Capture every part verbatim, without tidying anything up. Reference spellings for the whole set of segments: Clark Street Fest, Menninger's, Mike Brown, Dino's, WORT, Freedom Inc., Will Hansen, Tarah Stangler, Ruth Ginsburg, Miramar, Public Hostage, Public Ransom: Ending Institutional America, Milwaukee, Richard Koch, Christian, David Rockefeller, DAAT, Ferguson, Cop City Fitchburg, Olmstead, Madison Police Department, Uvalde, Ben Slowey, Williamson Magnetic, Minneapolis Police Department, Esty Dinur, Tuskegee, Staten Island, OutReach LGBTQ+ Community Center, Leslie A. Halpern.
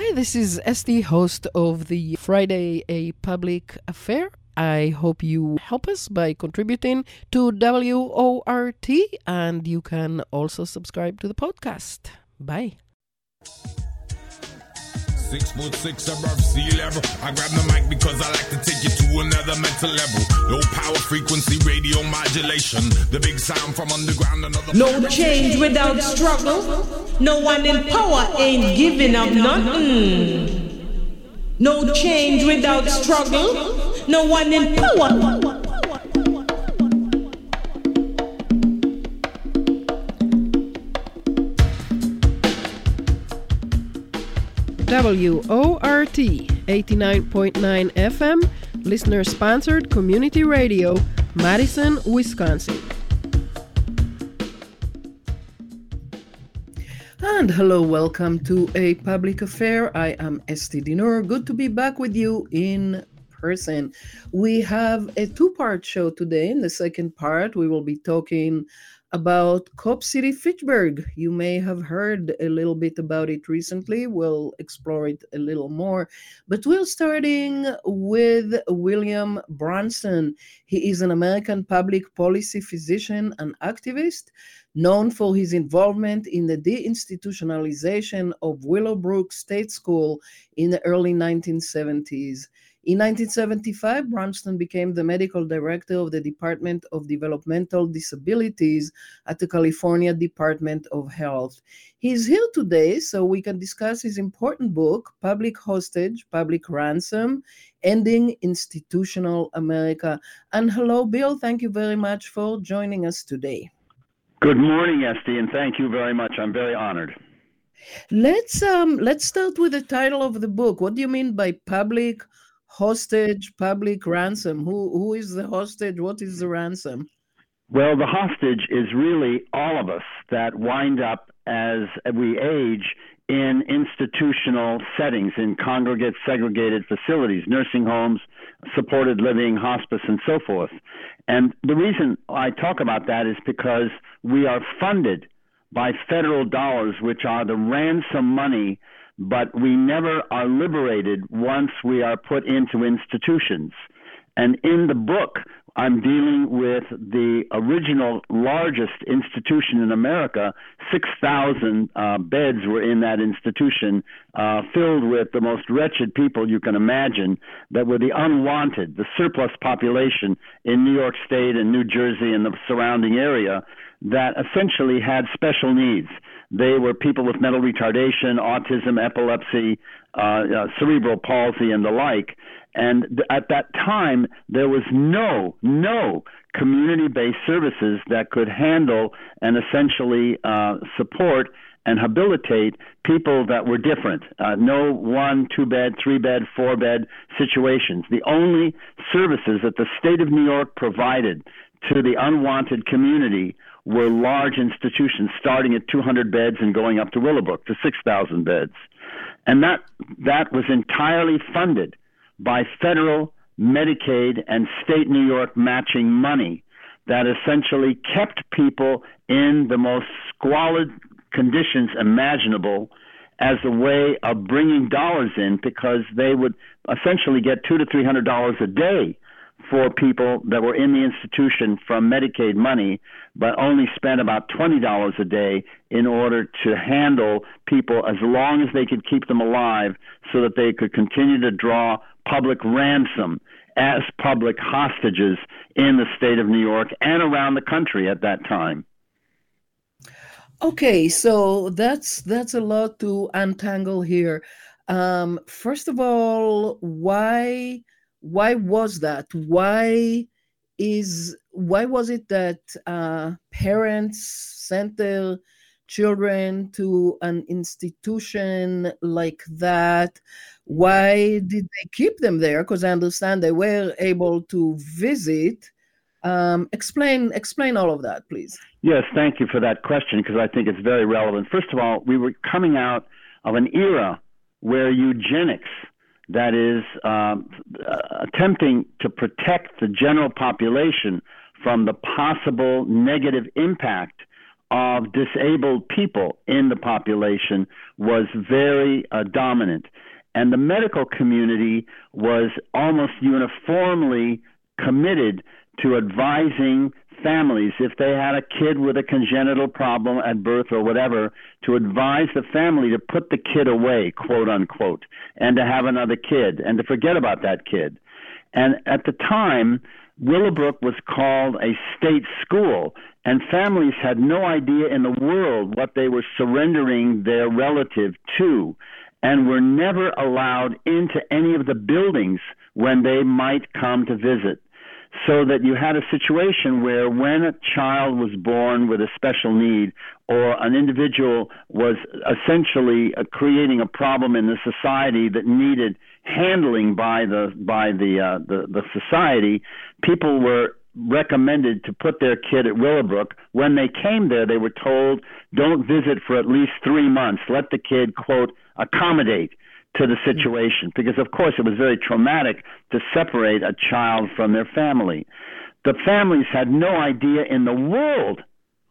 Hi, this is Esty, host of the Friday A Public Affair. I hope you help us by contributing to W O R T, and you can also subscribe to the podcast. Bye. Six foot six above sea level. I grab the mic because I like to take you to another mental level. Low power frequency radio modulation. The big sound from underground. Another no change without struggle. No one in power ain't giving up nothing. No change without struggle. No one in power. W O R T, eighty-nine point nine F M, listener-sponsored community radio, Madison, Wisconsin. And hello, welcome to A Public Affair. I am Esty Dinur. Good to be back with you in person. We have a two-part show today. In the second part, we will be talking about Cop City Fitchburg. You may have heard a little bit about it recently. We'll explore it a little more. But we're starting with William Bronston. He is an American public policy physician and activist, known for his involvement in the deinstitutionalization of Willowbrook State School in the early nineteen seventies. In nineteen seventy-five, Bronston became the medical director of the Department of Developmental Disabilities at the California Department of Health. He's here today so we can discuss his important book, Public Hostage, Public Ransom: Ending Institutional America. And hello, Bill. Thank you very much for joining us today. Good morning, Esty, and thank you very much. I'm very honored. Let's um, let's start with the title of the book. What do you mean by public hostage, public ransom? Who who is the hostage? What is the ransom? Well, the hostage is really all of us that wind up as we age in institutional settings, in congregate segregated facilities, nursing homes, supported living, hospice, and so forth. And the reason I talk about that is because we are funded by federal dollars, which are the ransom money, but we never are liberated once we are put into institutions. And in the book, I'm dealing with the original largest institution in America. six thousand uh, beds were in that institution, uh, filled with the most wretched people you can imagine that were the unwanted, the surplus population in New York State and New Jersey and the surrounding area that essentially had special needs. They were people with mental retardation, autism, epilepsy, uh, uh, cerebral palsy, and the like. And th- at that time, there was no, no community-based services that could handle and essentially uh, support and habilitate people that were different. Uh, no one, two-bed, three-bed, four-bed situations. The only services that the state of New York provided to the unwanted community were large institutions starting at two hundred beds and going up to Willowbrook to six thousand beds. And that that was entirely funded by federal Medicaid and state New York matching money that essentially kept people in the most squalid conditions imaginable as a way of bringing dollars in, because they would essentially get two to three hundred dollars a day for people that were in the institution from Medicaid money, but only spent about twenty dollars a day in order to handle people as long as they could keep them alive so that they could continue to draw public ransom as public hostages in the state of New York and around the country at that time. Okay, so that's that's a lot to untangle here. Um, first of all, why... Why was that? Why is why was it that uh, parents sent their children to an institution like that? Why did they keep them there? Because I understand they were able to visit. Um, explain explain all of that, please. Yes, thank you for that question, because I think it's very relevant. First of all, we were coming out of an era where eugenics, that is um, uh, attempting to protect the general population from the possible negative impact of disabled people in the population was very uh, dominant. And the medical community was almost uniformly committed to advising families, if they had a kid with a congenital problem at birth or whatever, to advise the family to put the kid away, quote unquote, and to have another kid and to forget about that kid. And at the time, Willowbrook was called a state school, and families had no idea in the world what they were surrendering their relative to, and were never allowed into any of the buildings when they might come to visit. So that you had a situation where when a child was born with a special need, or an individual was essentially creating a problem in the society that needed handling by the by the uh, the, the society, people were recommended to put their kid at Willowbrook. When they came there, they were told, don't visit for at least three months. Let the kid, quote, accommodate to the situation, because of course it was very traumatic to separate a child from their family. The families had no idea in the world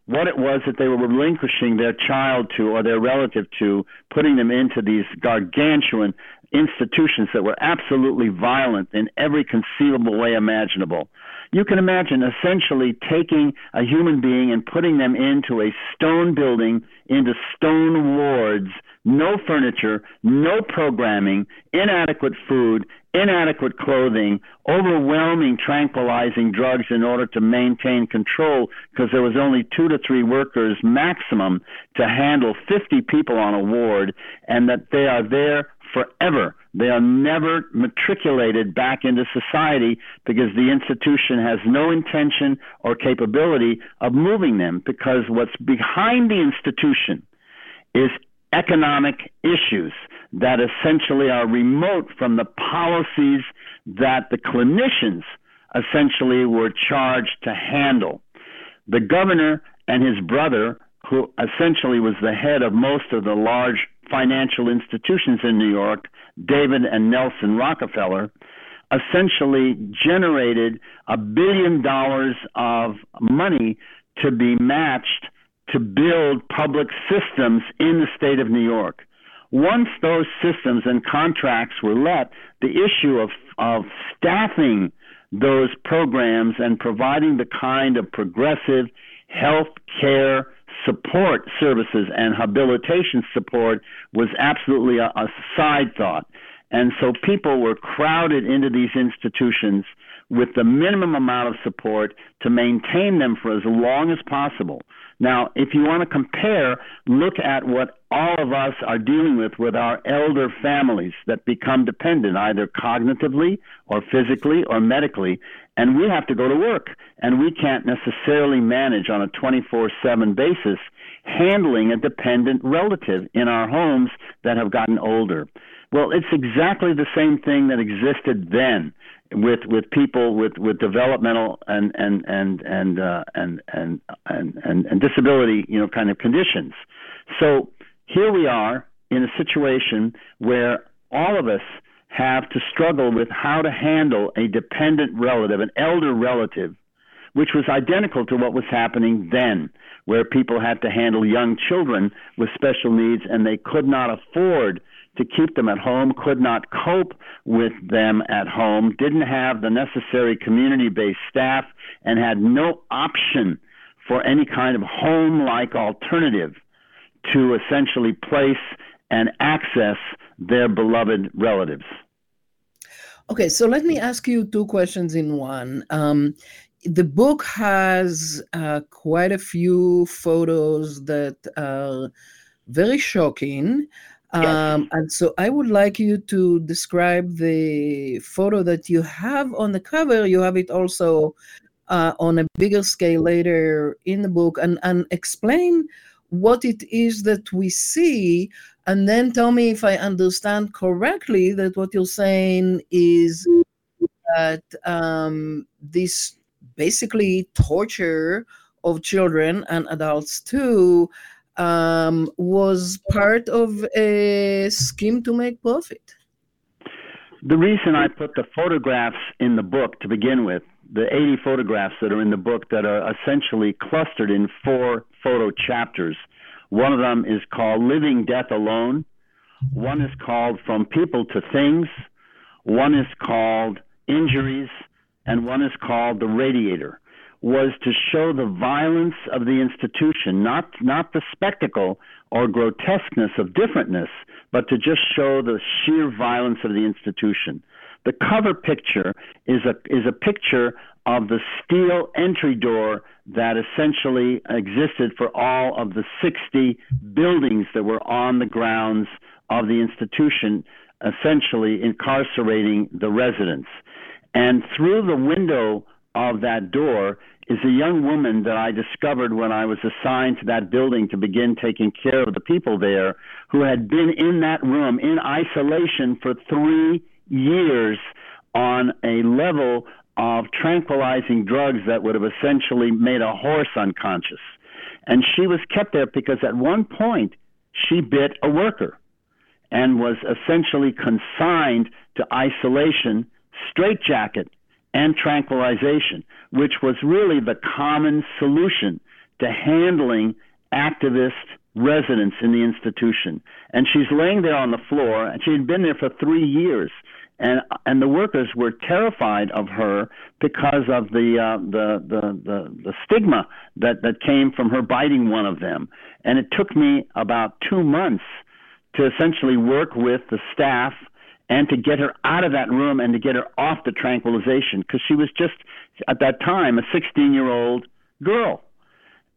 what it was that they were relinquishing their child to or their relative to, putting them into these gargantuan institutions that were absolutely violent in every conceivable way imaginable. You can imagine essentially taking a human being and putting them into a stone building, into stone wards, no furniture, no programming, inadequate food, inadequate clothing, overwhelming tranquilizing drugs in order to maintain control, because there was only two to three workers maximum to handle fifty people on a ward, and that they are there forever. They are never matriculated back into society because the institution has no intention or capability of moving them, because what's behind the institution is economic issues that essentially are remote from the policies that the clinicians essentially were charged to handle. The governor and his brother, who essentially was the head of most of the large financial institutions in New York, David and Nelson Rockefeller, essentially generated a billion dollars of money to be matched to build public systems in the state of New York. Once those systems and contracts were let, the issue of, of staffing those programs and providing the kind of progressive health care support services and habilitation support was absolutely a, a side thought. And so people were crowded into these institutions with the minimum amount of support to maintain them for as long as possible. Now, if you want to compare, look at what all of us are dealing with with our elder families that become dependent, either cognitively or physically or medically, and we have to go to work, and we can't necessarily manage on a twenty-four seven basis handling a dependent relative in our homes that have gotten older. Well, it's exactly the same thing that existed then with with people with, with developmental and and and and, uh, and and and and and disability, you know, kind of conditions. So here we are in a situation where all of us have to struggle with how to handle a dependent relative, an elder relative, which was identical to what was happening then, where people had to handle young children with special needs, and they could not afford to keep them at home, could not cope with them at home, didn't have the necessary community-based staff, and had no option for any kind of home-like alternative to essentially place and access their beloved relatives. Okay, so let me ask you two questions in one. Um, the book has uh, quite a few photos that are very shocking. Yes. Um, and so I would like you to describe the photo that you have on the cover. You have it also uh, on a bigger scale later in the book, and, and explain what it is that we see, and then tell me if I understand correctly that what you're saying is that um, this basically torture of children and adults too Um, was part of a scheme to make profit. The reason I put the photographs in the book to begin with the eighty photographs that are in the book that are essentially clustered in four photo chapters. One of them is called Living Death Alone. One is called From People to Things. One is called Injuries. And one is called The Radiator. Was to show the violence of the institution, not not the spectacle or grotesqueness of differentness, but to just show the sheer violence of the institution. The cover picture is a is a picture of the steel entry door that essentially existed for all of the sixty buildings that were on the grounds of the institution, essentially incarcerating the residents. And through the window of that door is a young woman that I discovered when I was assigned to that building to begin taking care of the people there, who had been in that room in isolation for three years on a level of tranquilizing drugs that would have essentially made a horse unconscious. And she was kept there because at one point she bit a worker and was essentially consigned to isolation, straitjacket, and tranquilization, which was really the common solution to handling activist residents in the institution. And she's laying there on the floor, and she had been there for three years. And and the workers were terrified of her because of the uh, the, the the the stigma that, that came from her biting one of them. And it took me about two months to essentially work with the staff and to get her out of that room and to get her off the tranquilization, because she was just, at that time, a sixteen-year-old girl,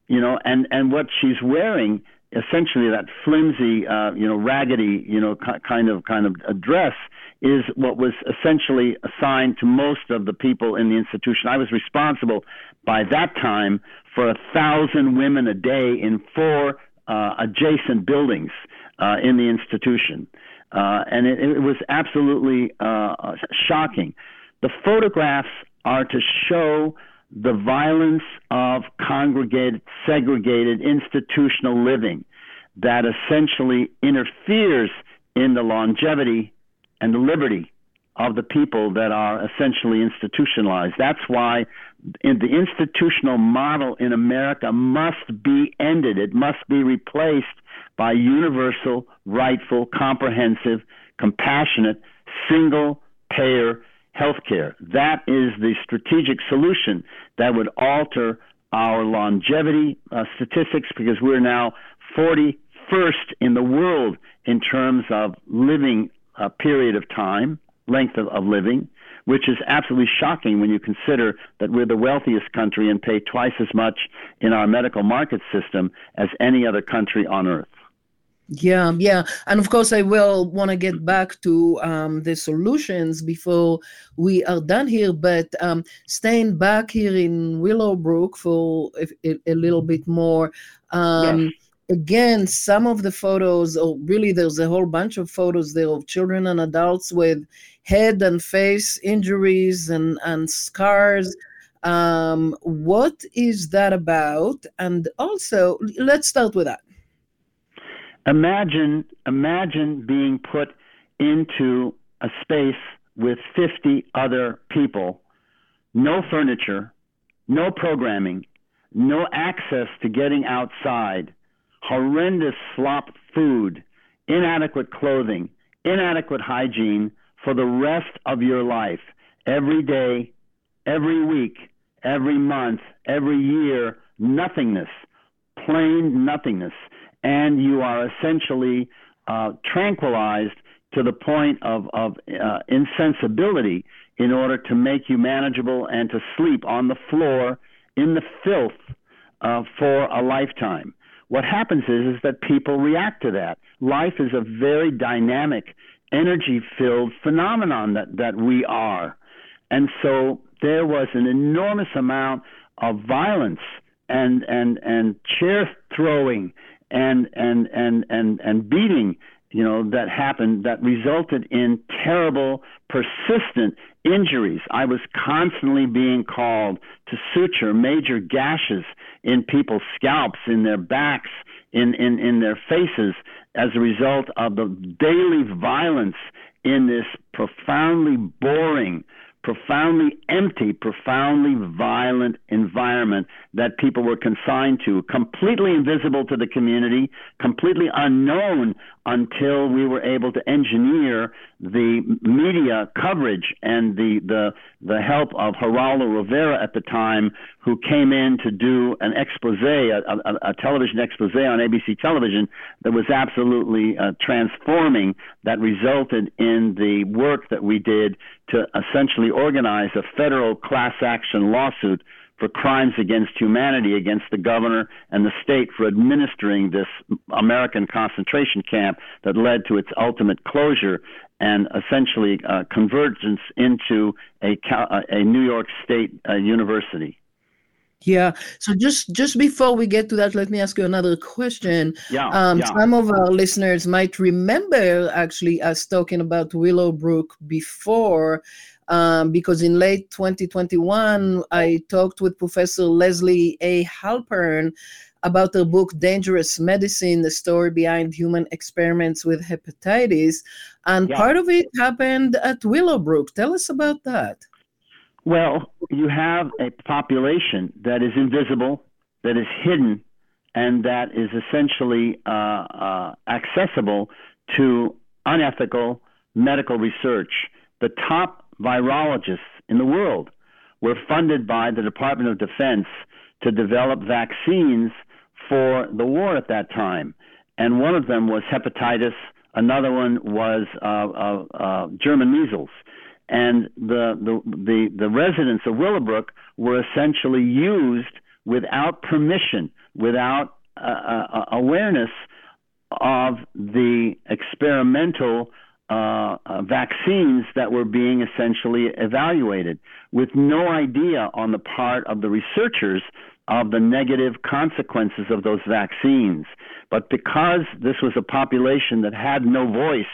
you know, and, and what she's wearing, essentially that flimsy, uh, you know, raggedy, you know, kind of kind of dress is what was essentially assigned to most of the people in the institution. I was responsible by that time for a thousand women a day in four uh, adjacent buildings uh, in the institution. Uh, and it, it was absolutely uh, shocking. The photographs are to show the violence of congregated, segregated, institutional living that essentially interferes in the longevity and the liberty of the people that are essentially institutionalized. That's why in the institutional model in America must be ended. It must be replaced by universal, rightful, comprehensive, compassionate, single-payer health care. That is the strategic solution that would alter our longevity uh, statistics, because we're now forty-first in the world in terms of living a period of time, length of, of living, which is absolutely shocking when you consider that we're the wealthiest country and pay twice as much in our medical market system as any other country on earth. Yeah, yeah. And of course, I will want to get back to um, the solutions before we are done here. But um, staying back here in Willowbrook for a, a little bit more, um, yes. Again, some of the photos, or really there's a whole bunch of photos there of children and adults with head and face injuries and, and scars. Um, what is that about? And also, let's start with that. Imagine, imagine being put into a space with fifty other people, no furniture, no programming, no access to getting outside, horrendous slop food, inadequate clothing, inadequate hygiene for the rest of your life, every day, every week, every month, every year, nothingness, plain nothingness. And you are essentially uh, tranquilized to the point of, of uh, insensibility in order to make you manageable and to sleep on the floor in the filth uh, for a lifetime. What happens is, is that people react to that. Life is a very dynamic, energy-filled phenomenon that, that we are. And so there was an enormous amount of violence and, and, and chair-throwing and, and, and, and, and beating, you know, that happened that resulted in terrible, persistent injuries. I was constantly being called to suture major gashes in people's scalps, in their backs, in, in, in their faces, as a result of the daily violence in this profoundly boring, profoundly empty, profoundly violent environment that people were consigned to, completely invisible to the community, completely unknown until we were able to engineer the media coverage and the, the, the help of Geraldo Rivera at the time, who came in to do an expose, a, a, a television expose on A B C television that was absolutely uh, transforming, that resulted in the work that we did to essentially organize a federal class action lawsuit for crimes against humanity against the governor and the state for administering this American concentration camp that led to its ultimate closure and essentially uh, convergence into a, a New York State uh, university. Yeah. So just, just before we get to that, let me ask you another question. Yeah, um, yeah. Some of our listeners might remember actually us talking about Willowbrook before, um, because in late twenty twenty-one, I talked with Professor Leslie A. Halpern about her book, Dangerous Medicine, The Story Behind Human Experiments with Hepatitis. And yeah. part of it happened at Willowbrook. Tell us about that. Well, you have a population that is invisible, that is hidden, and that is essentially uh, uh, accessible to unethical medical research. The top virologists in the world were funded by the Department of Defense to develop vaccines for the war at that time. And one of them was hepatitis. Another one was uh, uh, uh, German measles. And the, the the the residents of Willowbrook were essentially used without permission, without uh, uh, awareness of the experimental uh, uh, vaccines that were being essentially evaluated, with no idea on the part of the researchers of the negative consequences of those vaccines. But because this was a population that had no voice,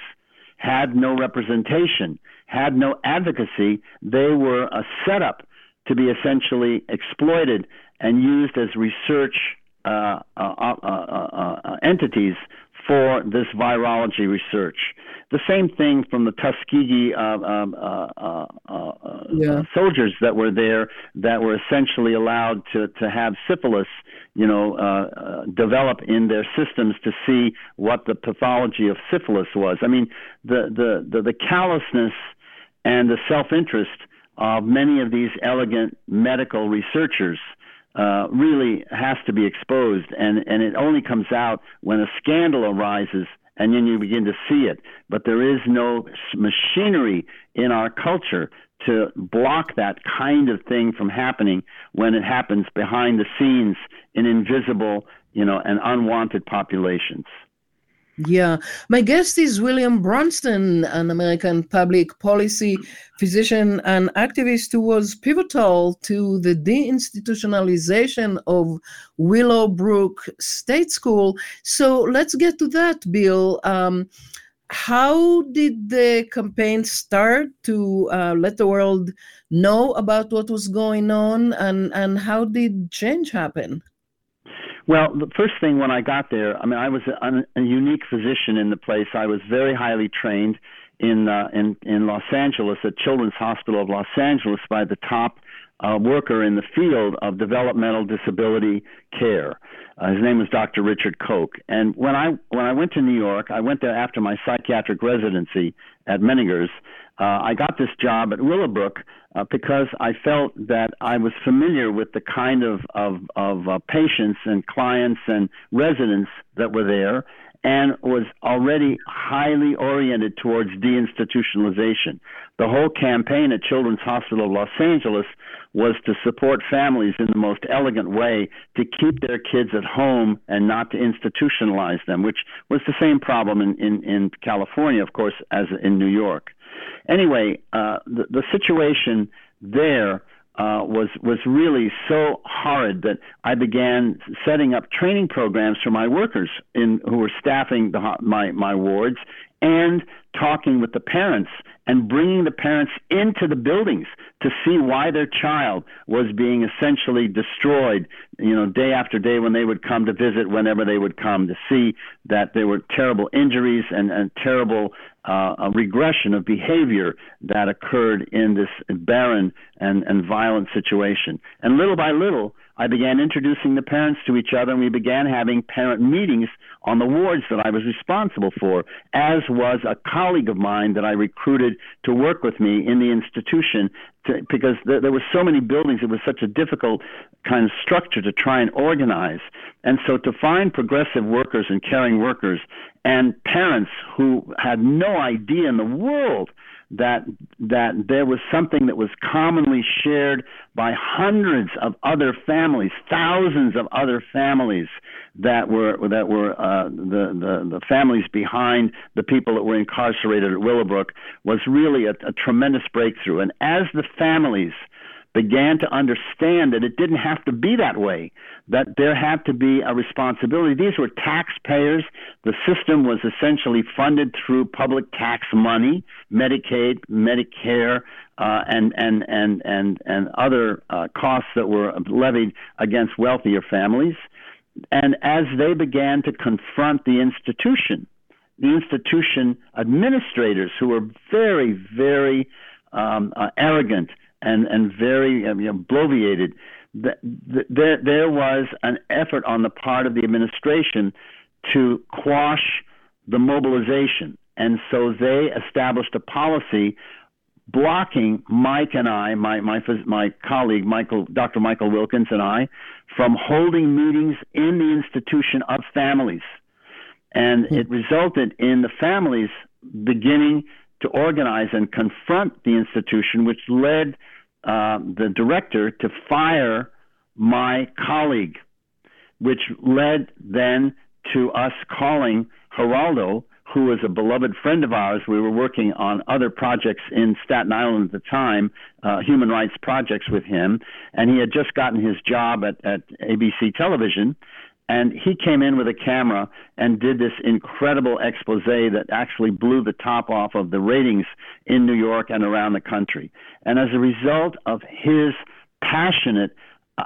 had no representation, had no advocacy, they were a setup to be essentially exploited and used as research uh, uh, uh, uh, uh, entities for this virology research. The same thing from the Tuskegee uh, uh, uh, uh, yeah. soldiers that were there, that were essentially allowed to, to have syphilis, you know, uh, uh, develop in their systems to see what the pathology of syphilis was. I mean, the, the, the, the callousness and the self-interest of many of these elegant medical researchers Uh, really has to be exposed, and, and it only comes out when a scandal arises, and then you begin to see it. But there is no machinery in our culture to block that kind of thing from happening when it happens behind the scenes in invisible, you know, and unwanted populations. Yeah. My guest is William Bronston, an American public policy physician and activist who was pivotal to the deinstitutionalization of Willowbrook State School. So let's get to that, Bill. Um, how did the campaign start to uh, let the world know about what was going on, and, and how did change happen? Well, the first thing when I got there, I mean, I was a, a unique physician in the place. I was very highly trained in uh, in, in Los Angeles at Children's Hospital of Los Angeles by the top uh, worker in the field of developmental disability care. Uh, his name was Doctor Richard Koch. And when I when I went to New York, I went there after my psychiatric residency at Menninger's. Uh, I got this job at Willowbrook uh, because I felt that I was familiar with the kind of, of, of uh, patients and clients and residents that were there, and was already highly oriented towards deinstitutionalization. The whole campaign at Children's Hospital of Los Angeles was to support families in the most elegant way to keep their kids at home and not to institutionalize them, which was the same problem in, in, in California, of course, as in New York. Anyway, uh, the, the situation there uh, was was really so horrid that I began setting up training programs for my workers in who were staffing the, my, my wards, and talking with the parents and bringing the parents into the buildings to see why their child was being essentially destroyed, you know, day after day when they would come to visit, whenever they would come to see that there were terrible injuries and, and terrible uh, regression of behavior that occurred in this barren and, and violent situation. And little by little, I began introducing the parents to each other, and we began having parent meetings on the wards that I was responsible for, as was a colleague of mine that I recruited to work with me in the institution, to, because th- there were so many buildings. It was such a difficult kind of structure to try and organize. And so to find progressive workers and caring workers and parents who had no idea in the world that that there was something that was commonly shared by hundreds of other families, thousands of other families that were that were uh, the, the the families behind the people that were incarcerated at Willowbrook, was really a, a tremendous breakthrough. And as the families began to understand that it didn't have to be that way, that there had to be a responsibility. These were taxpayers. The system was essentially funded through public tax money, Medicaid, Medicare, uh, and, and, and, and, and other uh, costs that were levied against wealthier families. And as they began to confront the institution, the institution administrators, who were very, very um, uh, arrogant and and very you know, bloviated, that there there was an effort on the part of the administration to quash the mobilization. And so they established a policy blocking Mike and I, my my my colleague Michael, Doctor Michael Wilkins and I, from holding meetings in the institution of families. And it resulted in the families beginning to organize and confront the institution, which led uh, the director to fire my colleague, which led then to us calling Geraldo, who was a beloved friend of ours. We were working on other projects in Staten Island at the time, uh, human rights projects with him, and he had just gotten his job at, at A B C Television. And he came in with a camera and did this incredible expose that actually blew the top off of the ratings in New York and around the country. And as a result of his passionate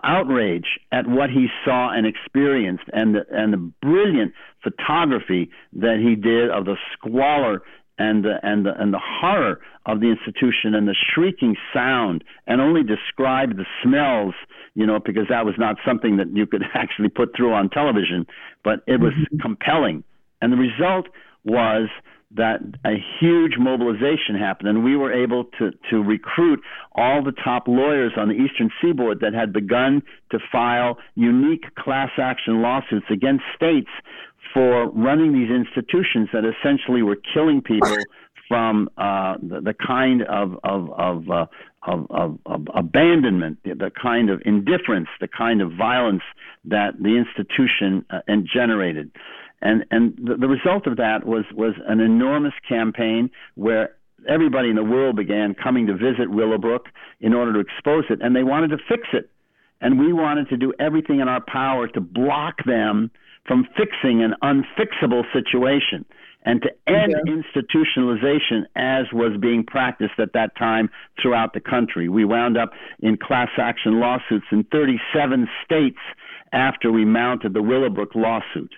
outrage at what he saw and experienced, and the, and the brilliant photography that he did of the squalor and the, and the, and the horror of the institution and the shrieking sound, and only described the smells, you know, because that was not something that you could actually put through on television, but it was mm-hmm. compelling. And the result was that a huge mobilization happened, and we were able to, to recruit all the top lawyers on the Eastern Seaboard that had begun to file unique class action lawsuits against states for running these institutions that essentially were killing people from uh, the, the kind of of of, uh, of, of of abandonment, the, the kind of indifference, the kind of violence that the institution uh, and generated. And and the, the result of that was was an enormous campaign where everybody in the world began coming to visit Willowbrook in order to expose it, and they wanted to fix it. And we wanted to do everything in our power to block them from fixing an unfixable situation and to end yeah. institutionalization as was being practiced at that time throughout the country. We wound up in class action lawsuits in thirty-seven states after we mounted the Willowbrook lawsuit.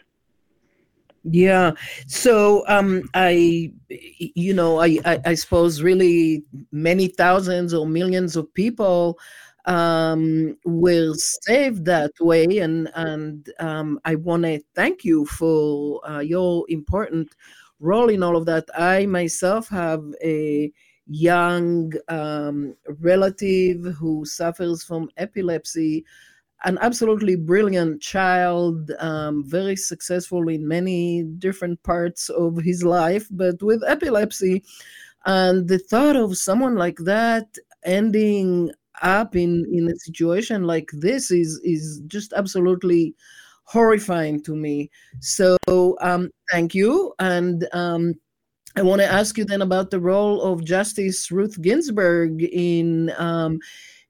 Yeah. So um, I, you know, I, I, I suppose really many thousands or millions of people um will save that way, and and um I want to thank you for uh, your important role in all of that. I myself have a young um relative who suffers from epilepsy, an absolutely brilliant child, um very successful in many different parts of his life, but with epilepsy. And the thought of someone like that ending up in, in a situation like this is, is just absolutely horrifying to me. So um, thank you. And um, I want to ask you then about the role of Justice Ruth Ginsburg in um,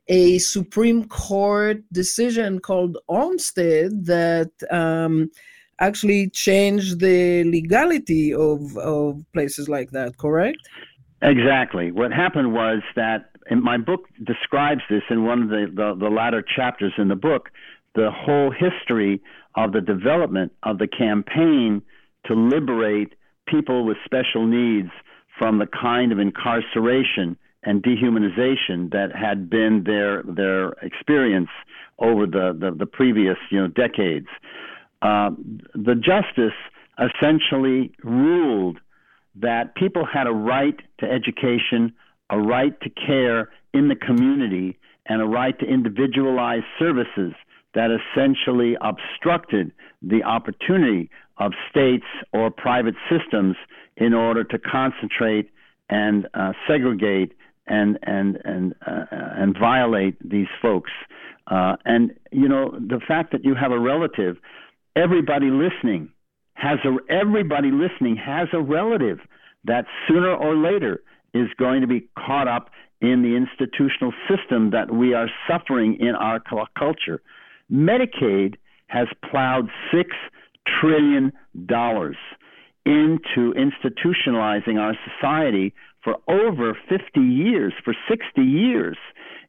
a Supreme Court decision called Olmstead that um, actually changed the legality of, of places like that, correct? Exactly. What happened was that, and my book describes this in one of the, the, the latter chapters in the book, the whole history of the development of the campaign to liberate people with special needs from the kind of incarceration and dehumanization that had been their their experience over the, the, the previous you know decades. Uh, the justice essentially ruled that people had a right to education, a right to care in the community, and a right to individualized services that essentially obstructed the opportunity of states or private systems in order to concentrate and uh, segregate and and and uh, and violate these folks. Uh, and you know the fact that you have a relative, everybody listening has a everybody listening has a relative that sooner or later is going to be caught up in the institutional system that we are suffering in our culture. Medicaid has plowed six trillion dollars into institutionalizing our society for over fifty years, for sixty years.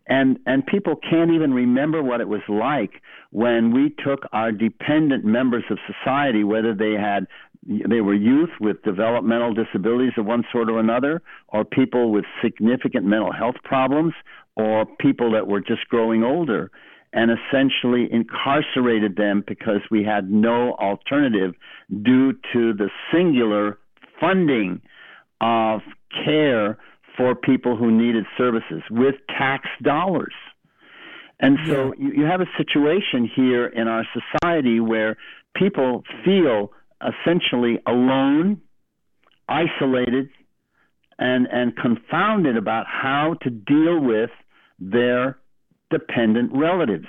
And, and people can't even remember what it was like when we took our dependent members of society, whether they had they were youth with developmental disabilities of one sort or another, or people with significant mental health problems, or people that were just growing older, and essentially incarcerated them because we had no alternative due to the singular funding of care for people who needed services with tax dollars. And so yeah. you, you have a situation here in our society where people feel essentially alone, isolated, and, and confounded about how to deal with their dependent relatives.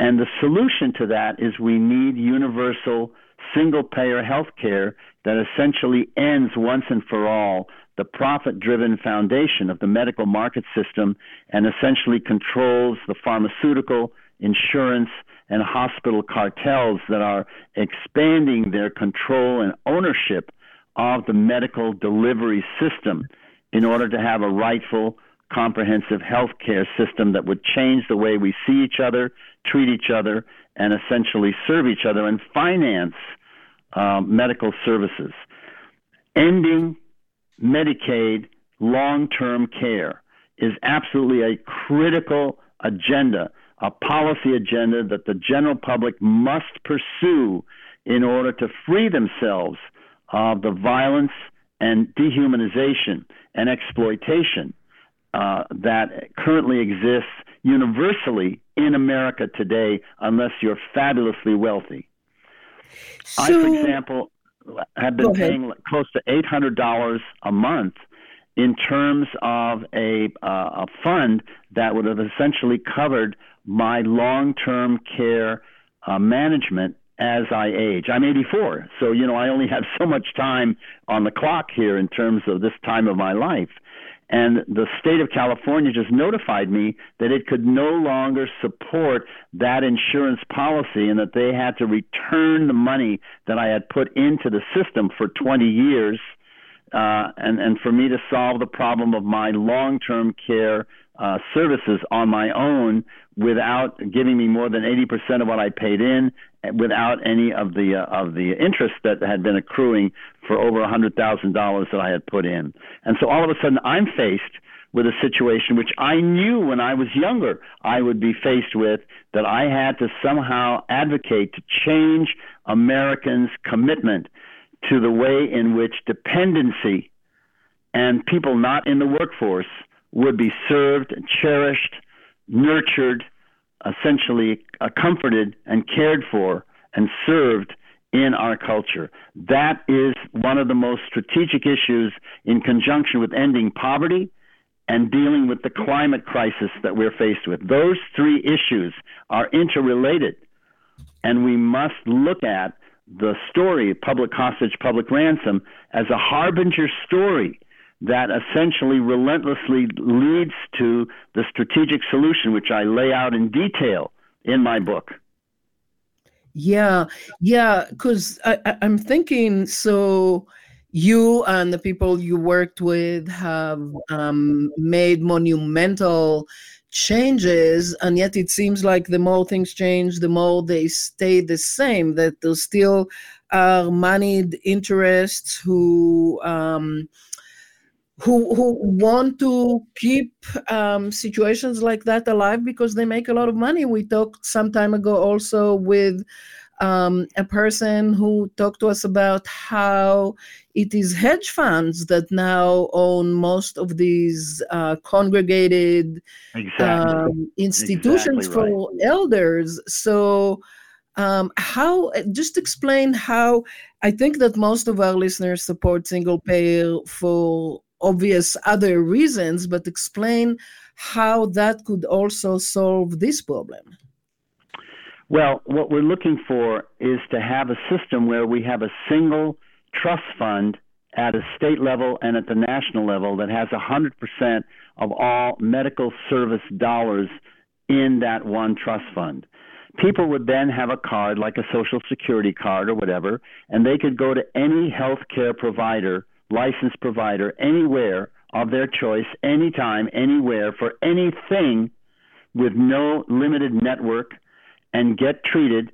And the solution to that is we need universal single-payer health care that essentially ends once and for all the profit-driven foundation of the medical market system and essentially controls the pharmaceutical, insurance, and hospital cartels that are expanding their control and ownership of the medical delivery system in order to have a rightful, comprehensive healthcare system that would change the way we see each other, treat each other, and essentially serve each other and finance uh, medical services. Ending Medicaid long-term care is absolutely a critical agenda, a policy agenda that the general public must pursue in order to free themselves of the violence and dehumanization and exploitation Uh, that currently exists universally in America today, unless you're fabulously wealthy. So, I, for example, have been paying close to eight hundred dollars a month in terms of a, uh, a fund that would have essentially covered my long-term care uh, management as I age. I'm eighty-four, so you know I only have so much time on the clock here in terms of this time of my life. And the state of California just notified me that it could no longer support that insurance policy and that they had to return the money that I had put into the system for twenty years uh, and, and for me to solve the problem of my long-term care uh, services on my own without giving me more than eighty percent of what I paid in, without any of the uh, of the interest that had been accruing for over one hundred thousand dollars that I had put in. And so all of a sudden I'm faced with a situation which I knew when I was younger I would be faced with, that I had to somehow advocate to change Americans' commitment to the way in which dependency and people not in the workforce would be served, cherished, nurtured, essentially uh, comforted and cared for and served in our culture. That is one of the most strategic issues in conjunction with ending poverty and dealing with the climate crisis that we're faced with. Those three issues are interrelated, and we must look at the story, Public Hostage, Public Ransom, as a harbinger story that essentially relentlessly leads to the strategic solution, which I lay out in detail in my book. Yeah, yeah, because I'm thinking, so you and the people you worked with have um, made monumental changes, and yet it seems like the more things change, the more they stay the same, that there still are moneyed interests who um, who who want to keep um, situations like that alive because they make a lot of money. We talked some time ago also with Um, a person who talked to us about how it is hedge funds that now own most of these uh, congregated exactly. um, institutions exactly right. for elders. So um, how, just explain how, I think that most of our listeners support single payer for obvious other reasons, but explain how that could also solve this problem. Well, what we're looking for is to have a system where we have a single trust fund at a state level and at the national level that has one hundred percent of all medical service dollars in that one trust fund. People would then have a card, like a Social Security card or whatever, and they could go to any healthcare provider, licensed provider, anywhere of their choice, anytime, anywhere, for anything with no limited network, and get treated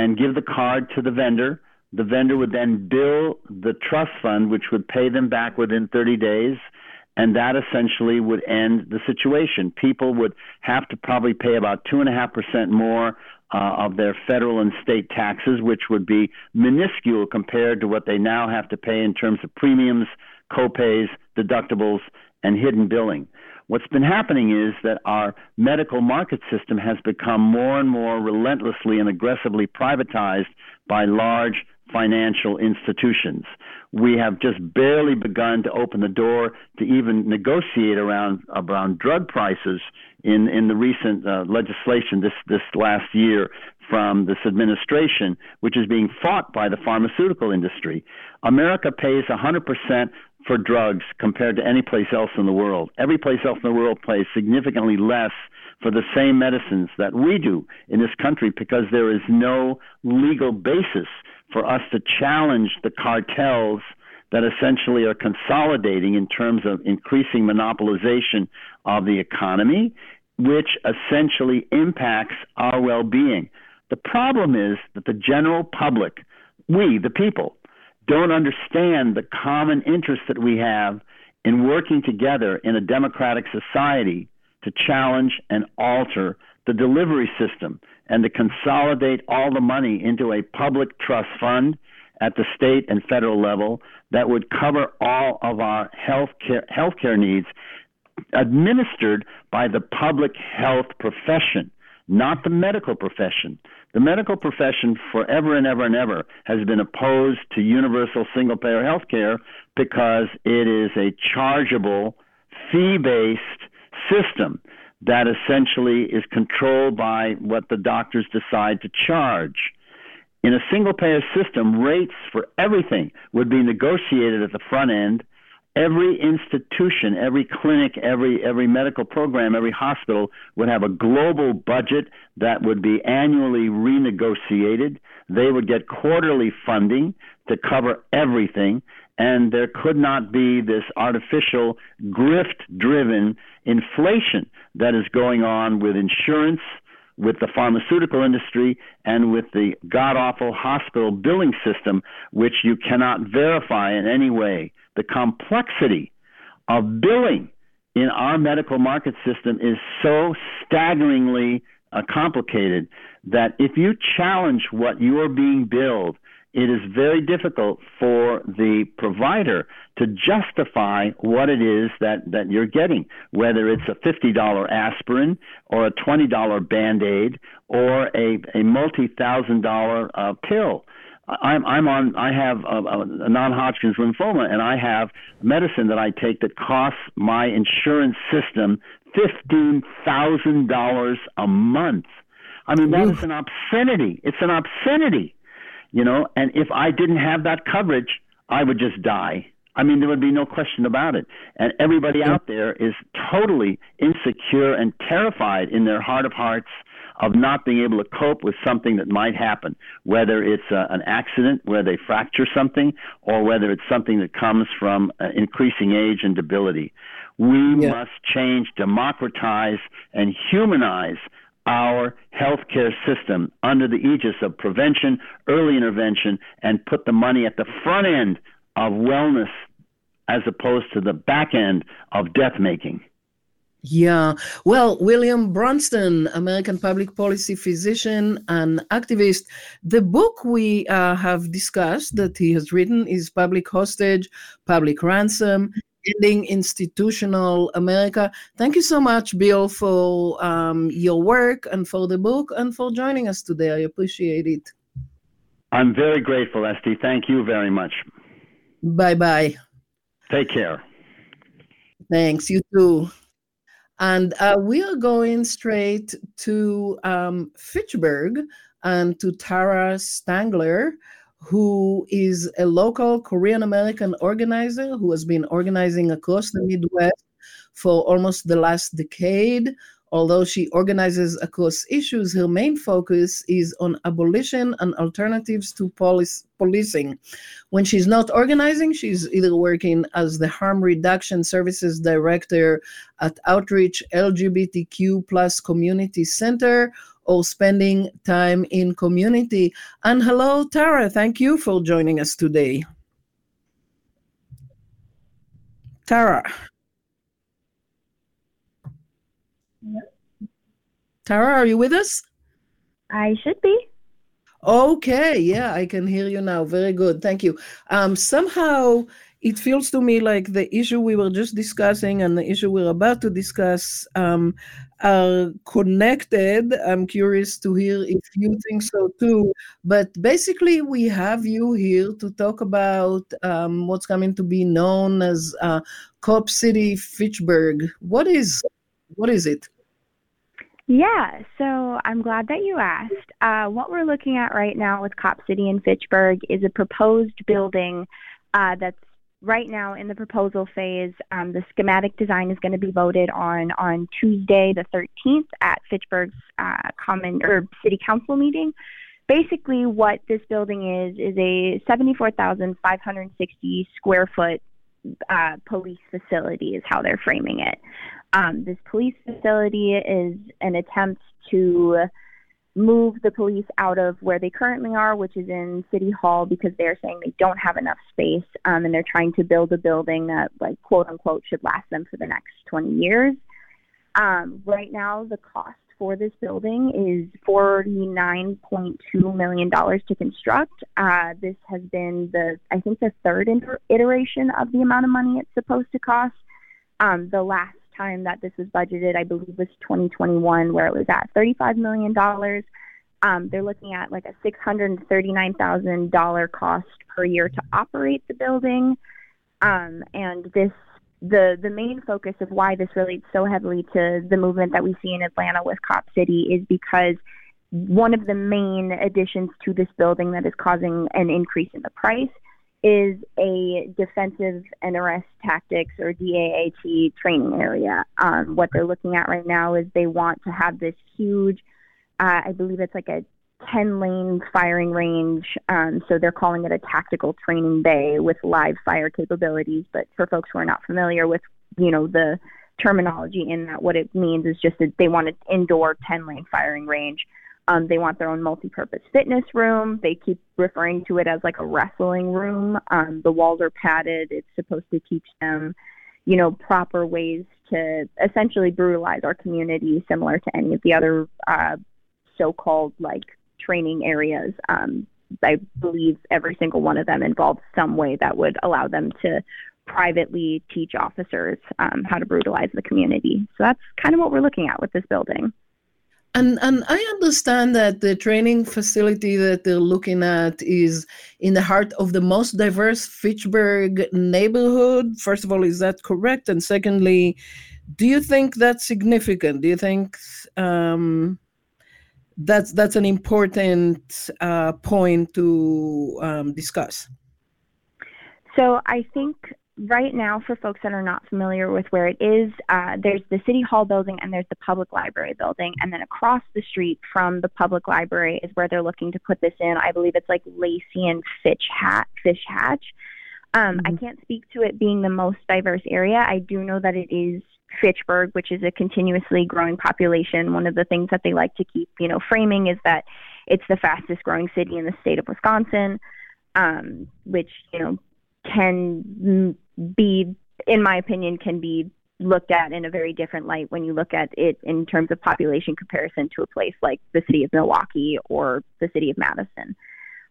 and give the card to the vendor. The vendor would then bill the trust fund, which would pay them back within thirty days, and that essentially would end the situation. People would have to probably pay about two point five percent more uh, of their federal and state taxes, which would be minuscule compared to what they now have to pay in terms of premiums, co-pays, deductibles, and hidden billing. What's been happening is that our medical market system has become more and more relentlessly and aggressively privatized by large financial institutions. We have just barely begun to open the door to even negotiate around around drug prices in, in the recent uh, legislation this, this last year from this administration, which is being fought by the pharmaceutical industry. America pays one hundred percent for drugs compared to any place else in the world. Every place else in the world pays significantly less for the same medicines that we do in this country because there is no legal basis for us to challenge the cartels that essentially are consolidating in terms of increasing monopolization of the economy, which essentially impacts our well-being. The problem is that the general public, we, the people, don't understand the common interest that we have in working together in a democratic society to challenge and alter the delivery system and to consolidate all the money into a public trust fund at the state and federal level that would cover all of our healthcare healthcare needs administered by the public health profession, not the medical profession. The medical profession forever and ever and ever has been opposed to universal single-payer health care because it is a chargeable, fee-based system that essentially is controlled by what the doctors decide to charge. In a single-payer system, rates for everything would be negotiated at the front end. Every institution, every clinic, every every medical program, every hospital would have a global budget that would be annually renegotiated. They would get quarterly funding to cover everything, and there could not be this artificial, grift-driven inflation that is going on with insurance, with the pharmaceutical industry, and with the god-awful hospital billing system, which you cannot verify in any way. The complexity of billing in our medical market system is so staggeringly uh, complicated that if you challenge what you are being billed, it is very difficult for the provider to justify what it is that, that you're getting, whether it's a fifty dollars aspirin or a twenty dollars Band-Aid or a, a multi-thousand dollar uh, pill. I'm, I'm on. I have a, a non-Hodgkin's lymphoma, and I have medicine that I take that costs my insurance system fifteen thousand dollars a month. I mean, that Oof. is an obscenity. It's an obscenity, you know. And if I didn't have that coverage, I would just die. I mean, there would be no question about it. And everybody out there is totally insecure and terrified in their heart of hearts of not being able to cope with something that might happen, whether it's uh, an accident where they fracture something or whether it's something that comes from uh, increasing age and debility. We yeah. must change, democratize, and humanize our healthcare system under the aegis of prevention, early intervention, and put the money at the front end of wellness as opposed to the back end of death making. Yeah. Well, William Bronston, American public policy physician and activist. The book we uh, have discussed that he has written is Public Hostage, Public Ransom, Ending Institutional America. Thank you so much, Bill, for um, your work and for the book and for joining us today. I appreciate it. I'm very grateful, Esty. Thank you very much. Bye-bye. Take care. Thanks, you too. And uh, we are going straight to um, Fitchburg and to Tarah Stangler, who is a local Korean-American organizer who has been organizing across the Midwest for almost the last decade. Although she organizes across issues, her main focus is on abolition and alternatives to police, policing. When she's not organizing, she's either working as the Harm Reduction Services Director at OutReach L G B T Q plus Community Center or spending time in community. And hello, Tarah, thank you for joining us today. Tarah. Tarah, are you with us? I should be. Okay, yeah, I can hear you now. Very good, thank you. Um, somehow it feels to me like the issue we were just discussing and the issue we're about to discuss um, are connected. I'm curious to hear if you think so too. But basically, we have you here to talk about um, what's coming to be known as uh, Cop City Fitchburg. What is What is it? Yeah, so I'm glad that you asked. Uh, what we're looking at right now with Cop City in Fitchburg is a proposed building uh, that's right now in the proposal phase. Um, the schematic design is going to be voted on on Tuesday the thirteenth at Fitchburg's uh, common or city council meeting. Basically, what this building is is a seventy-four thousand five hundred sixty square foot uh, police facility is how they're framing it. Um, this police facility is an attempt to move the police out of where they currently are, which is in City Hall, because they're saying they don't have enough space, um, and they're trying to build a building that, like, quote unquote, should last them for the next twenty years. Um, right now, the cost for this building is forty-nine point two million dollars to construct. Uh, this has been the, I think, the third iteration of the amount of money it's supposed to cost. Um, the last time that this was budgeted, I believe, was twenty twenty-one, where it was at thirty-five million dollars. Um, they're looking at like a six hundred thirty-nine thousand dollars cost per year to operate the building. Um, and this, the the main focus of why this relates so heavily to the movement that we see in Atlanta with Cop City is because one of the main additions to this building that is causing an increase in the price is a defensive and arrest tactics, or D A A T, training area. Um, what they're looking at right now is they want to have this huge, uh, I believe it's like a ten-lane firing range, um, so they're calling it a tactical training bay with live fire capabilities. But for folks who are not familiar with, you know, the terminology in that, what it means is just that they want an indoor ten-lane firing range. Um, they want their own multi-purpose fitness room. They keep referring to it as like a wrestling room. Um, the walls are padded. It's supposed to teach them, you know, proper ways to essentially brutalize our community, similar to any of the other uh, so-called like training areas. Um, I believe every single one of them involves some way that would allow them to privately teach officers um, how to brutalize the community. So that's kind of what we're looking at with this building. And and I understand that the training facility that they're looking at is in the heart of the most diverse Fitchburg neighborhood. First of all, is that correct? And secondly, do you think that's significant? Do you think um, that's that's an important uh, point to um, discuss? So I think right now, for folks that are not familiar with where it is, uh, there's the City Hall building and there's the Public Library building. And then across the street from the Public Library is where they're looking to put this in. I believe it's like Lacey and Fitch Hat, Fish Hatch. Um, mm-hmm. I can't speak to it being the most diverse area. I do know that it is Fitchburg, which is a continuously growing population. One of the things that they like to keep, you know, framing is that it's the fastest growing city in the state of Wisconsin, um, which, you know, can be, in my opinion, can be looked at in a very different light when you look at it in terms of population comparison to a place like the city of Milwaukee or the city of Madison.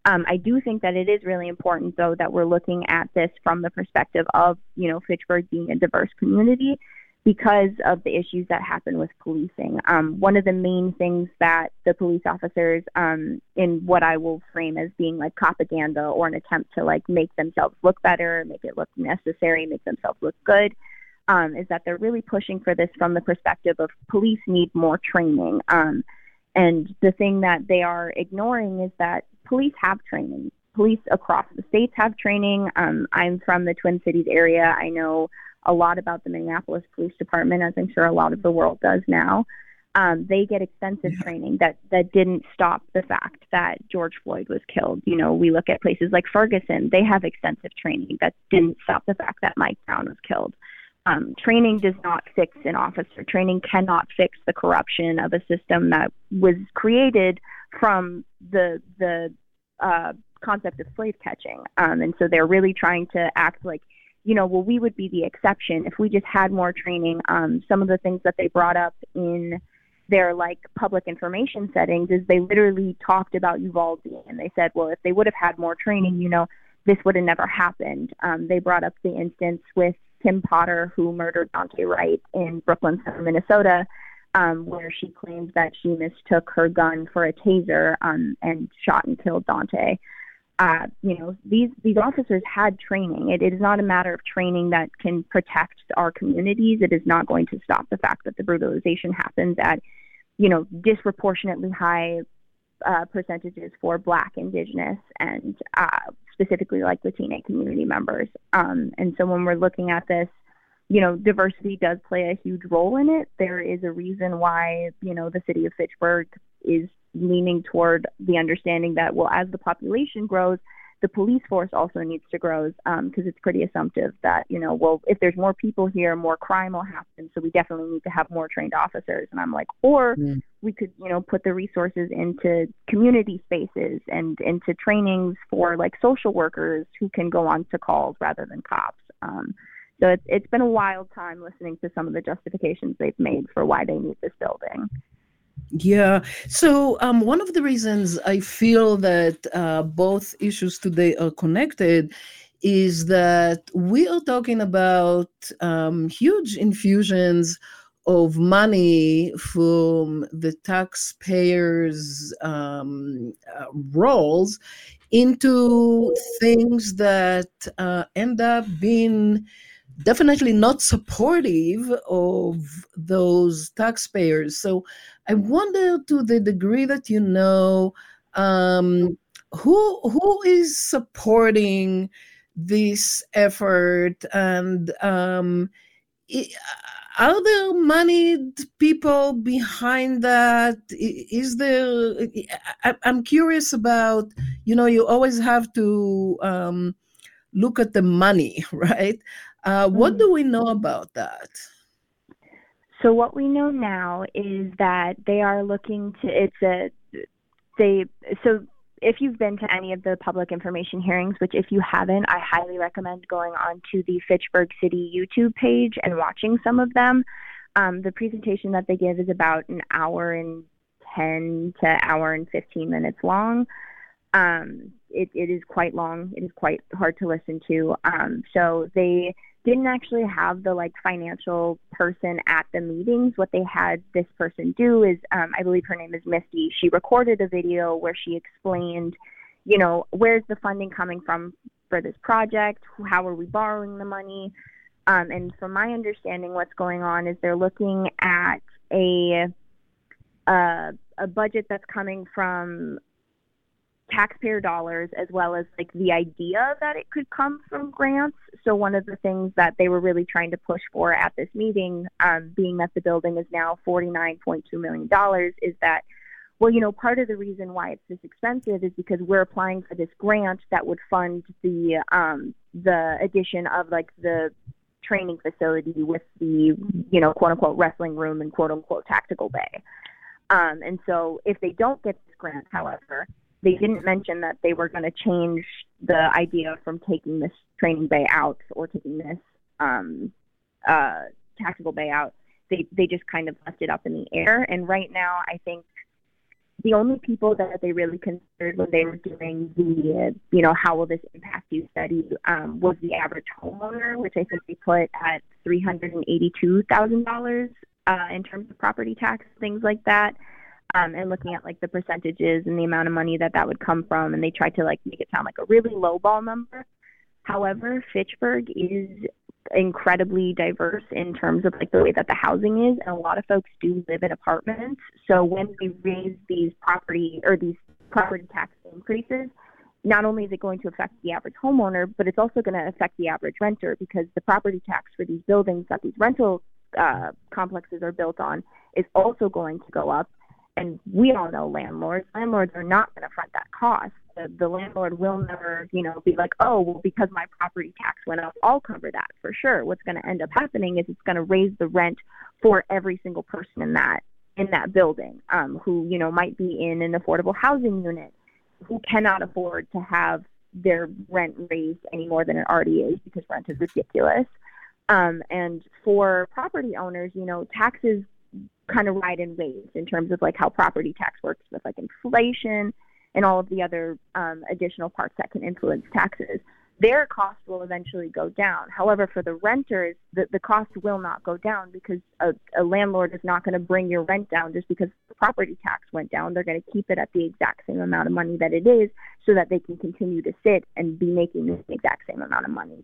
Um, I do think that it is really important, though, that we're looking at this from the perspective of, you know, Fitchburg being a diverse community because of the issues that happen with policing. Um, one of the main things that the police officers, um, in what I will frame as being like propaganda or an attempt to like make themselves look better, make it look necessary, make themselves look good, um, is that they're really pushing for this from the perspective of police need more training. Um, and the thing that they are ignoring is that police have training. Police across the states have training. Um, I'm from the Twin Cities area. I know a lot about the Minneapolis Police Department, as I'm sure a lot of the world does now. Um, they get extensive yeah. training that, that didn't stop the fact that George Floyd was killed. You know, we look at places like Ferguson. They have extensive training that didn't stop the fact that Mike Brown was killed. Um, training does not fix an officer. Training cannot fix the corruption of a system that was created from the the uh, concept of slave catching. Um, and so they're really trying to act like, you know, well, we would be the exception if we just had more training. Um, some of the things that they brought up in their, like, public information settings is they literally talked about Uvalde, and they said, well, if they would have had more training, you know, this would have never happened. Um, they brought up the instance with Kim Potter, who murdered Dante Wright in Brooklyn Center, Minnesota, um, where she claimed that she mistook her gun for a taser um, and shot and killed Dante. Uh, you know, these, these officers had training. It, it is not a matter of training that can protect our communities. It is not going to stop the fact that the brutalization happens at, you know, disproportionately high uh, percentages for Black, Indigenous, and uh, specifically like Latina community members. Um, and so when we're looking at this, you know, diversity does play a huge role in it. There is a reason why, you know, the city of Fitchburg is leaning toward the understanding that, well, as the population grows, the police force also needs to grow, because um, it's pretty assumptive that, you know, well, if there's more people here, more crime will happen, so we definitely need to have more trained officers. And I'm like, or mm. we could, you know, put the resources into community spaces and into trainings for, like, social workers who can go on to calls rather than cops. Um, so it's, it's been a wild time listening to some of the justifications they've made for why they need this building. Yeah. So um, one of the reasons I feel that uh, both issues today are connected is that we are talking about um, huge infusions of money from the taxpayers' um, uh, rolls into things that uh, end up being definitely not supportive of those taxpayers. So I wonder, to the degree that you know, um, who who is supporting this effort, and um, are there moneyed people behind that? Is there? I'm curious about, you know, you always have to um, look at the money, right? Uh, what do we know about that? So what we know now is that they are looking to, it's a, they, so if you've been to any of the public information hearings, which if you haven't, I highly recommend going on to the Fitchburg City YouTube page and watching some of them. Um, the presentation that they give is about an hour and ten to hour and fifteen minutes long. Um, it, it is quite long. It is quite hard to listen to. Um, so they didn't actually have the, like, financial person at the meetings. What they had this person do is, um, I believe her name is Misty. She recorded a video where she explained, you know, where's the funding coming from for this project? How are we borrowing the money? Um, and from my understanding, what's going on is they're looking at a, uh, a budget that's coming from taxpayer dollars, as well as like the idea that it could come from grants. So one of the things that they were really trying to push for at this meeting, um, being that the building is now forty-nine point two million dollars, is that, well, you know, part of the reason why it's this expensive is because we're applying for this grant that would fund the um, the addition of like the training facility with the, you know, quote unquote wrestling room and quote unquote tactical bay. Um, and so if they don't get this grant, however, they didn't mention that they were going to change the idea from taking this training bay out or taking this um, uh, tactical bay out. They they just kind of left it up in the air. And right now, I think the only people that they really considered when they were doing the, you know, how will this impact you study, um, was the average homeowner, which I think they put at three hundred eighty-two thousand dollars uh, in terms of property tax, things like that. Um, and looking at like the percentages and the amount of money that that would come from, and they tried to like make it sound like a really low ball number. However, Fitchburg is incredibly diverse in terms of like the way that the housing is, and a lot of folks do live in apartments. So when we raise these property or these property tax increases, not only is it going to affect the average homeowner, but it's also going to affect the average renter, because the property tax for these buildings that these rental uh, complexes are built on is also going to go up. And we all know landlords. Landlords are not going to front that cost. The, the landlord will never, you know, be like, oh, well, because my property tax went up, I'll cover that for sure. What's going to end up happening is it's going to raise the rent for every single person in that in that building, um, who, you know, might be in an affordable housing unit, who cannot afford to have their rent raised any more than it already is, because rent is ridiculous. Um, and for property owners, you know, taxes kind of ride in waves in terms of like how property tax works with like inflation and all of the other um, additional parts that can influence taxes. Their cost will eventually go down. However, for the renters, the, the cost will not go down, because a, a landlord is not going to bring your rent down just because the property tax went down. They're going to keep it at the exact same amount of money that it is, so that they can continue to sit and be making the exact same amount of money.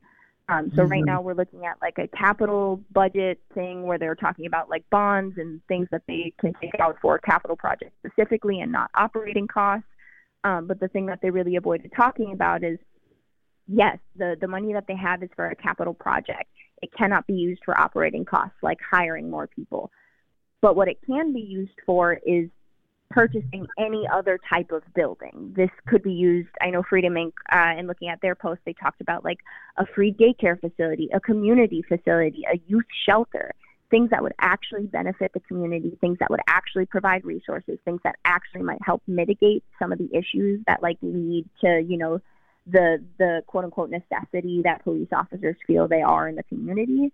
Um, so right now we're looking at like a capital budget thing where they're talking about like bonds and things that they can take out for capital projects specifically and not operating costs. Um, but the thing that they really avoided talking about is, yes, the, the money that they have is for a capital project. It cannot be used for operating costs like hiring more people. But what it can be used for is purchasing any other type of building. This could be used, I know Freedom Incorporated, uh, and looking at their posts, they talked about like a free daycare facility, a community facility, a youth shelter, things that would actually benefit the community, things that would actually provide resources, things that actually might help mitigate some of the issues that like lead to, you know, the, the quote unquote necessity that police officers feel they are in the community.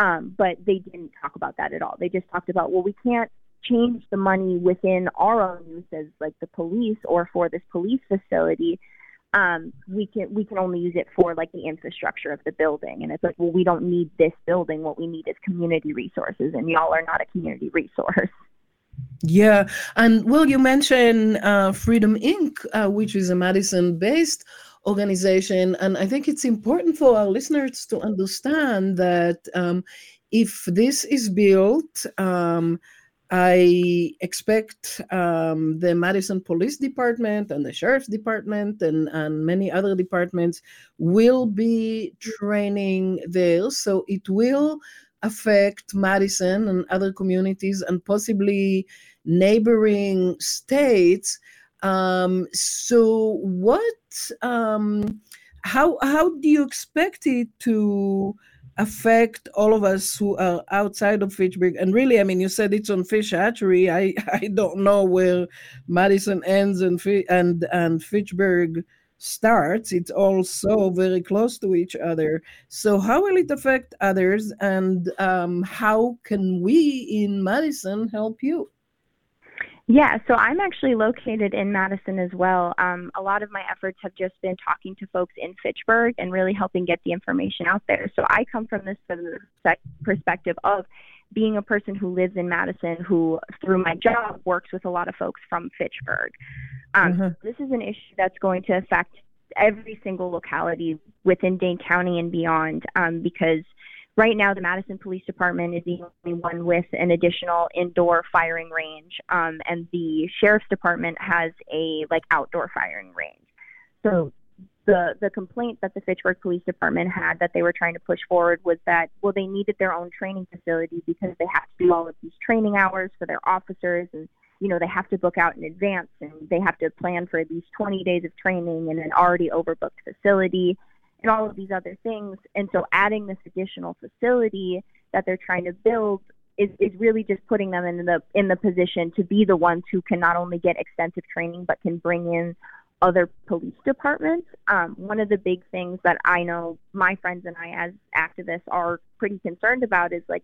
Um, but they didn't talk about that at all. They just talked about, well, we can't change the money within our own use as like the police or for this police facility. Um, we can we can only use it for like the infrastructure of the building. And it's like, well, we don't need this building. What we need is community resources, and y'all are not a community resource. Yeah. And Will, you mentioned uh, Freedom Incorporated, uh, which is a Madison-based organization. And I think it's important for our listeners to understand that um, if this is built, um, I expect um, the Madison Police Department and the Sheriff's Department and, and many other departments will be training there. So it will affect Madison and other communities and possibly neighboring states. Um, so what, um, how, how do you expect it to affect all of us who are outside of Fitchburg? And really, I mean, you said it's on fish hatchery. I, I don't know where Madison ends and, and, and Fitchburg starts. It's all so very close to each other. So how will it affect others? And um, how can we in Madison help you? Yeah, so I'm actually located in Madison as well. Um, a lot of my efforts have just been talking to folks in Fitchburg and really helping get the information out there. So I come from this perspective of being a person who lives in Madison, who through my job works with a lot of folks from Fitchburg. Um, mm-hmm. This is an issue that's going to affect every single locality within Dane County and beyond, um, because Right now, the Madison Police Department is the only one with an additional indoor firing range, um, and the Sheriff's Department has a like outdoor firing range. So the the complaint that the Fitchburg Police Department had that they were trying to push forward was that, well, they needed their own training facility because they have to do all of these training hours for their officers, and you know they have to book out in advance, and they have to plan for at least twenty days of training in an already overbooked facility, and all of these other things. And so adding this additional facility that they're trying to build is, is really just putting them in the in the position to be the ones who can not only get extensive training, but can bring in other police departments. Um, one of the big things that I know my friends and I as activists are pretty concerned about is like,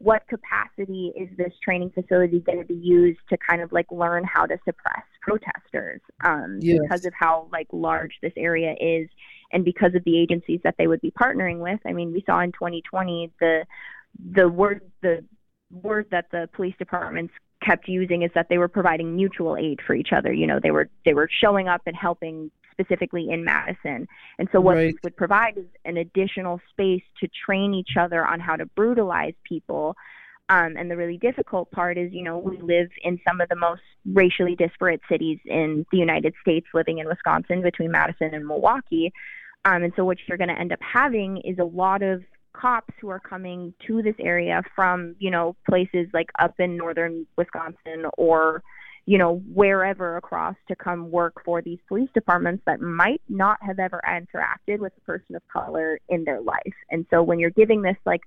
what capacity is this training facility going to be used to kind of like learn how to suppress protesters um, yes. because of how like large this area is and because of the agencies that they would be partnering with. I mean, we saw in twenty twenty the the word the word that the police departments kept using is that they were providing mutual aid for each other. You know, they were they were showing up and helping specifically in Madison. And so what right. this would provide is an additional space to train each other on how to brutalize people. Um, and the really difficult part is, you know, we live in some of the most racially disparate cities in the United States, living in Wisconsin between Madison and Milwaukee. Um, and so what you're going to end up having is a lot of cops who are coming to this area from, you know, places like up in northern Wisconsin or you know, wherever across to come work for these police departments that might not have ever interacted with a person of color in their life. And so when you're giving this like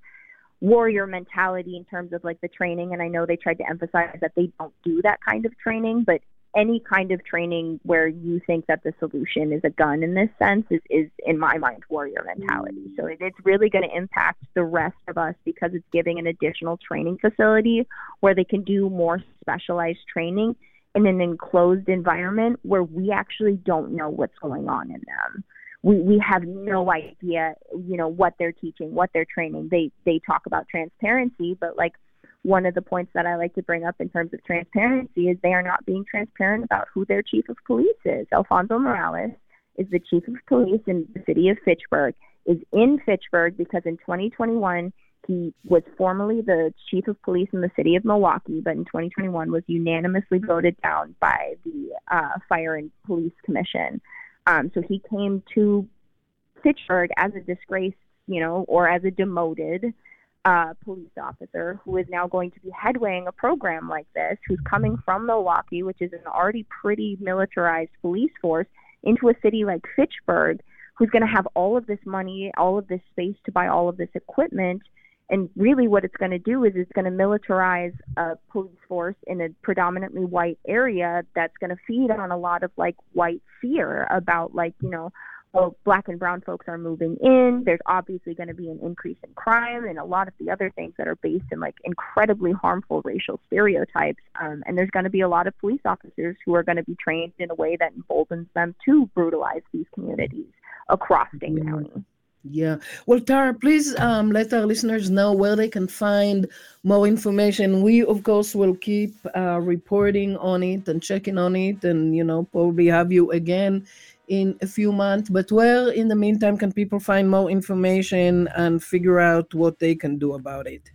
warrior mentality in terms of like the training, and I know they tried to emphasize that they don't do that kind of training, but any kind of training where you think that the solution is a gun in this sense is, is in my mind, warrior mentality. So it, it's really going to impact the rest of us because it's giving an additional training facility where they can do more specialized training in an enclosed environment where we actually don't know what's going on in them. We we have no idea, you know, what they're teaching, what they're training. They they talk about transparency, but like one of the points that I like to bring up in terms of transparency is they are not being transparent about who their chief of police is. Alfonso Morales is the chief of police in the city of Fitchburg, is in Fitchburg because in twenty twenty-one, he was formerly the chief of police in the city of Milwaukee, but in twenty twenty-one was unanimously voted down by the uh, Fire and Police Commission. Um, so he came to Fitchburg as a disgraced, you know, or as a demoted uh, police officer who is now going to be headwaying a program like this, who's coming from Milwaukee, which is an already pretty militarized police force, into a city like Fitchburg, who's going to have all of this money, all of this space to buy all of this equipment. And really what it's going to do is it's going to militarize a police force in a predominantly white area that's going to feed on a lot of, like, white fear about, like, you know, well, black and brown folks are moving in. There's obviously going to be an increase in crime and a lot of the other things that are based in, like, incredibly harmful racial stereotypes. Um, and there's going to be a lot of police officers who are going to be trained in a way that emboldens them to brutalize these communities across Dane mm-hmm. County. Yeah. Well, Tarah, please um, let our listeners know where they can find more information. We, of course, will keep uh, reporting on it and checking on it and, you know, probably have you again in a few months. But where, in the meantime, can people find more information and figure out what they can do about it?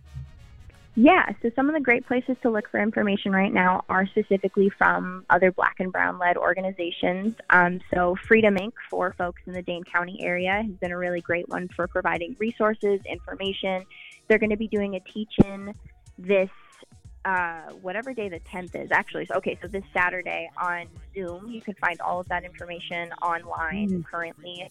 Yeah, so some of the great places to look for information right now are specifically from other Black and Brown-led organizations. Um, so Freedom Incorporated for folks in the Dane County area has been a really great one for providing resources, information. They're going to be doing a teach-in this, uh, whatever day the tenth is, actually. So, okay, so this Saturday on Zoom, you can find all of that information online mm. currently.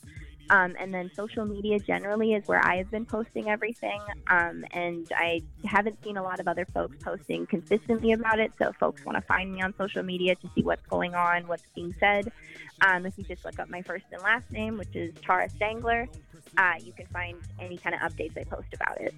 Um, and then social media generally is where I have been posting everything. Um, and I haven't seen a lot of other folks posting consistently about it. So if folks want to find me on social media to see what's going on, what's being said. Um, if you just look up my first and last name, which is Tarah Stangler, uh, you can find any kind of updates I post about it.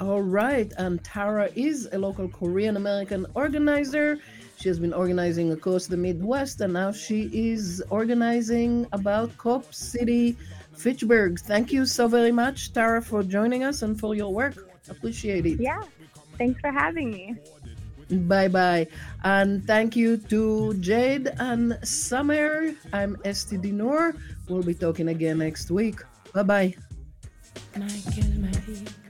All right. And Tarah is a local Korean American organizer. She has been organizing across the Midwest, and now she is organizing about Cop City Fitchburg. Thank you so very much, Tarah, for joining us and for your work. Appreciate it. Yeah, thanks for having me. Bye-bye. And thank you to Jade and Summer. I'm Esty Dinur. We'll be talking again next week. Bye-bye. my, kill my feet.